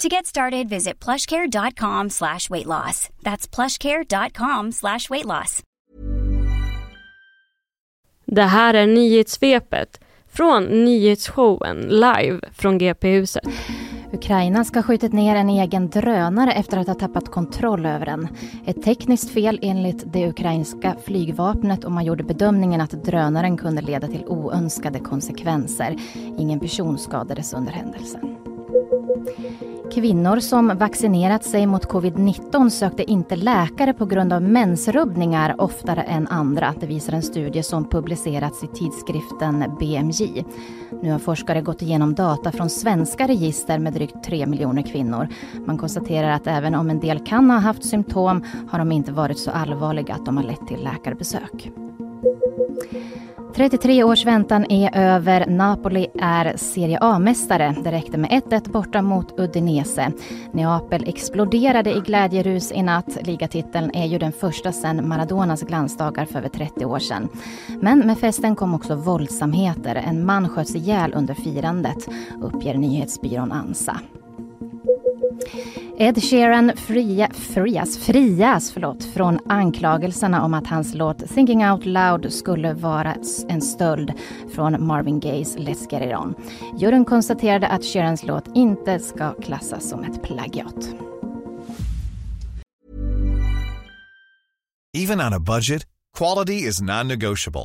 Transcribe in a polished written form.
To get started, visit plushcare.com/weightloss. That's plushcare.com/weightloss. Det här är Nyhetssvepet från Nyhetsshowen live från GP-huset. Ukraina ska skjutit ner en egen drönare efter att ha tappat kontroll över den. Ett tekniskt fel enligt det ukrainska flygvapnet, och man gjorde bedömningen att drönaren kunde leda till oönskade konsekvenser. Ingen person skadades under händelsen. Kvinnor som vaccinerat sig mot covid-19 sökte inte läkare på grund av mensrubbningar oftare än andra. Det visar en studie som publicerats i tidskriften BMJ. Nu har forskare gått igenom data från svenska register med drygt 3 miljoner kvinnor. Man konstaterar att även om en del kan ha haft symptom har de inte varit så allvarliga att de har lett till läkarbesök. 33 års väntan är över. Napoli är Serie A-mästare. Det räckte med 1-1 borta mot Udinese. Neapel exploderade i glädjerus i natt. Ligatiteln är ju den första sedan Maradonas glansdagar för över 30 år sedan. Men med festen kom också våldsamheter. En man sköts ihjäl under firandet, uppger nyhetsbyrån ANSA. Ed Sheeran frias från anklagelserna om att hans låt Thinking Out Loud skulle vara en stöld från Marvin Gayes Let's Get It On. Juryn konstaterade att Sheerans låt inte ska klassas som ett plagiat. Even on a budget, quality is non-negotiable.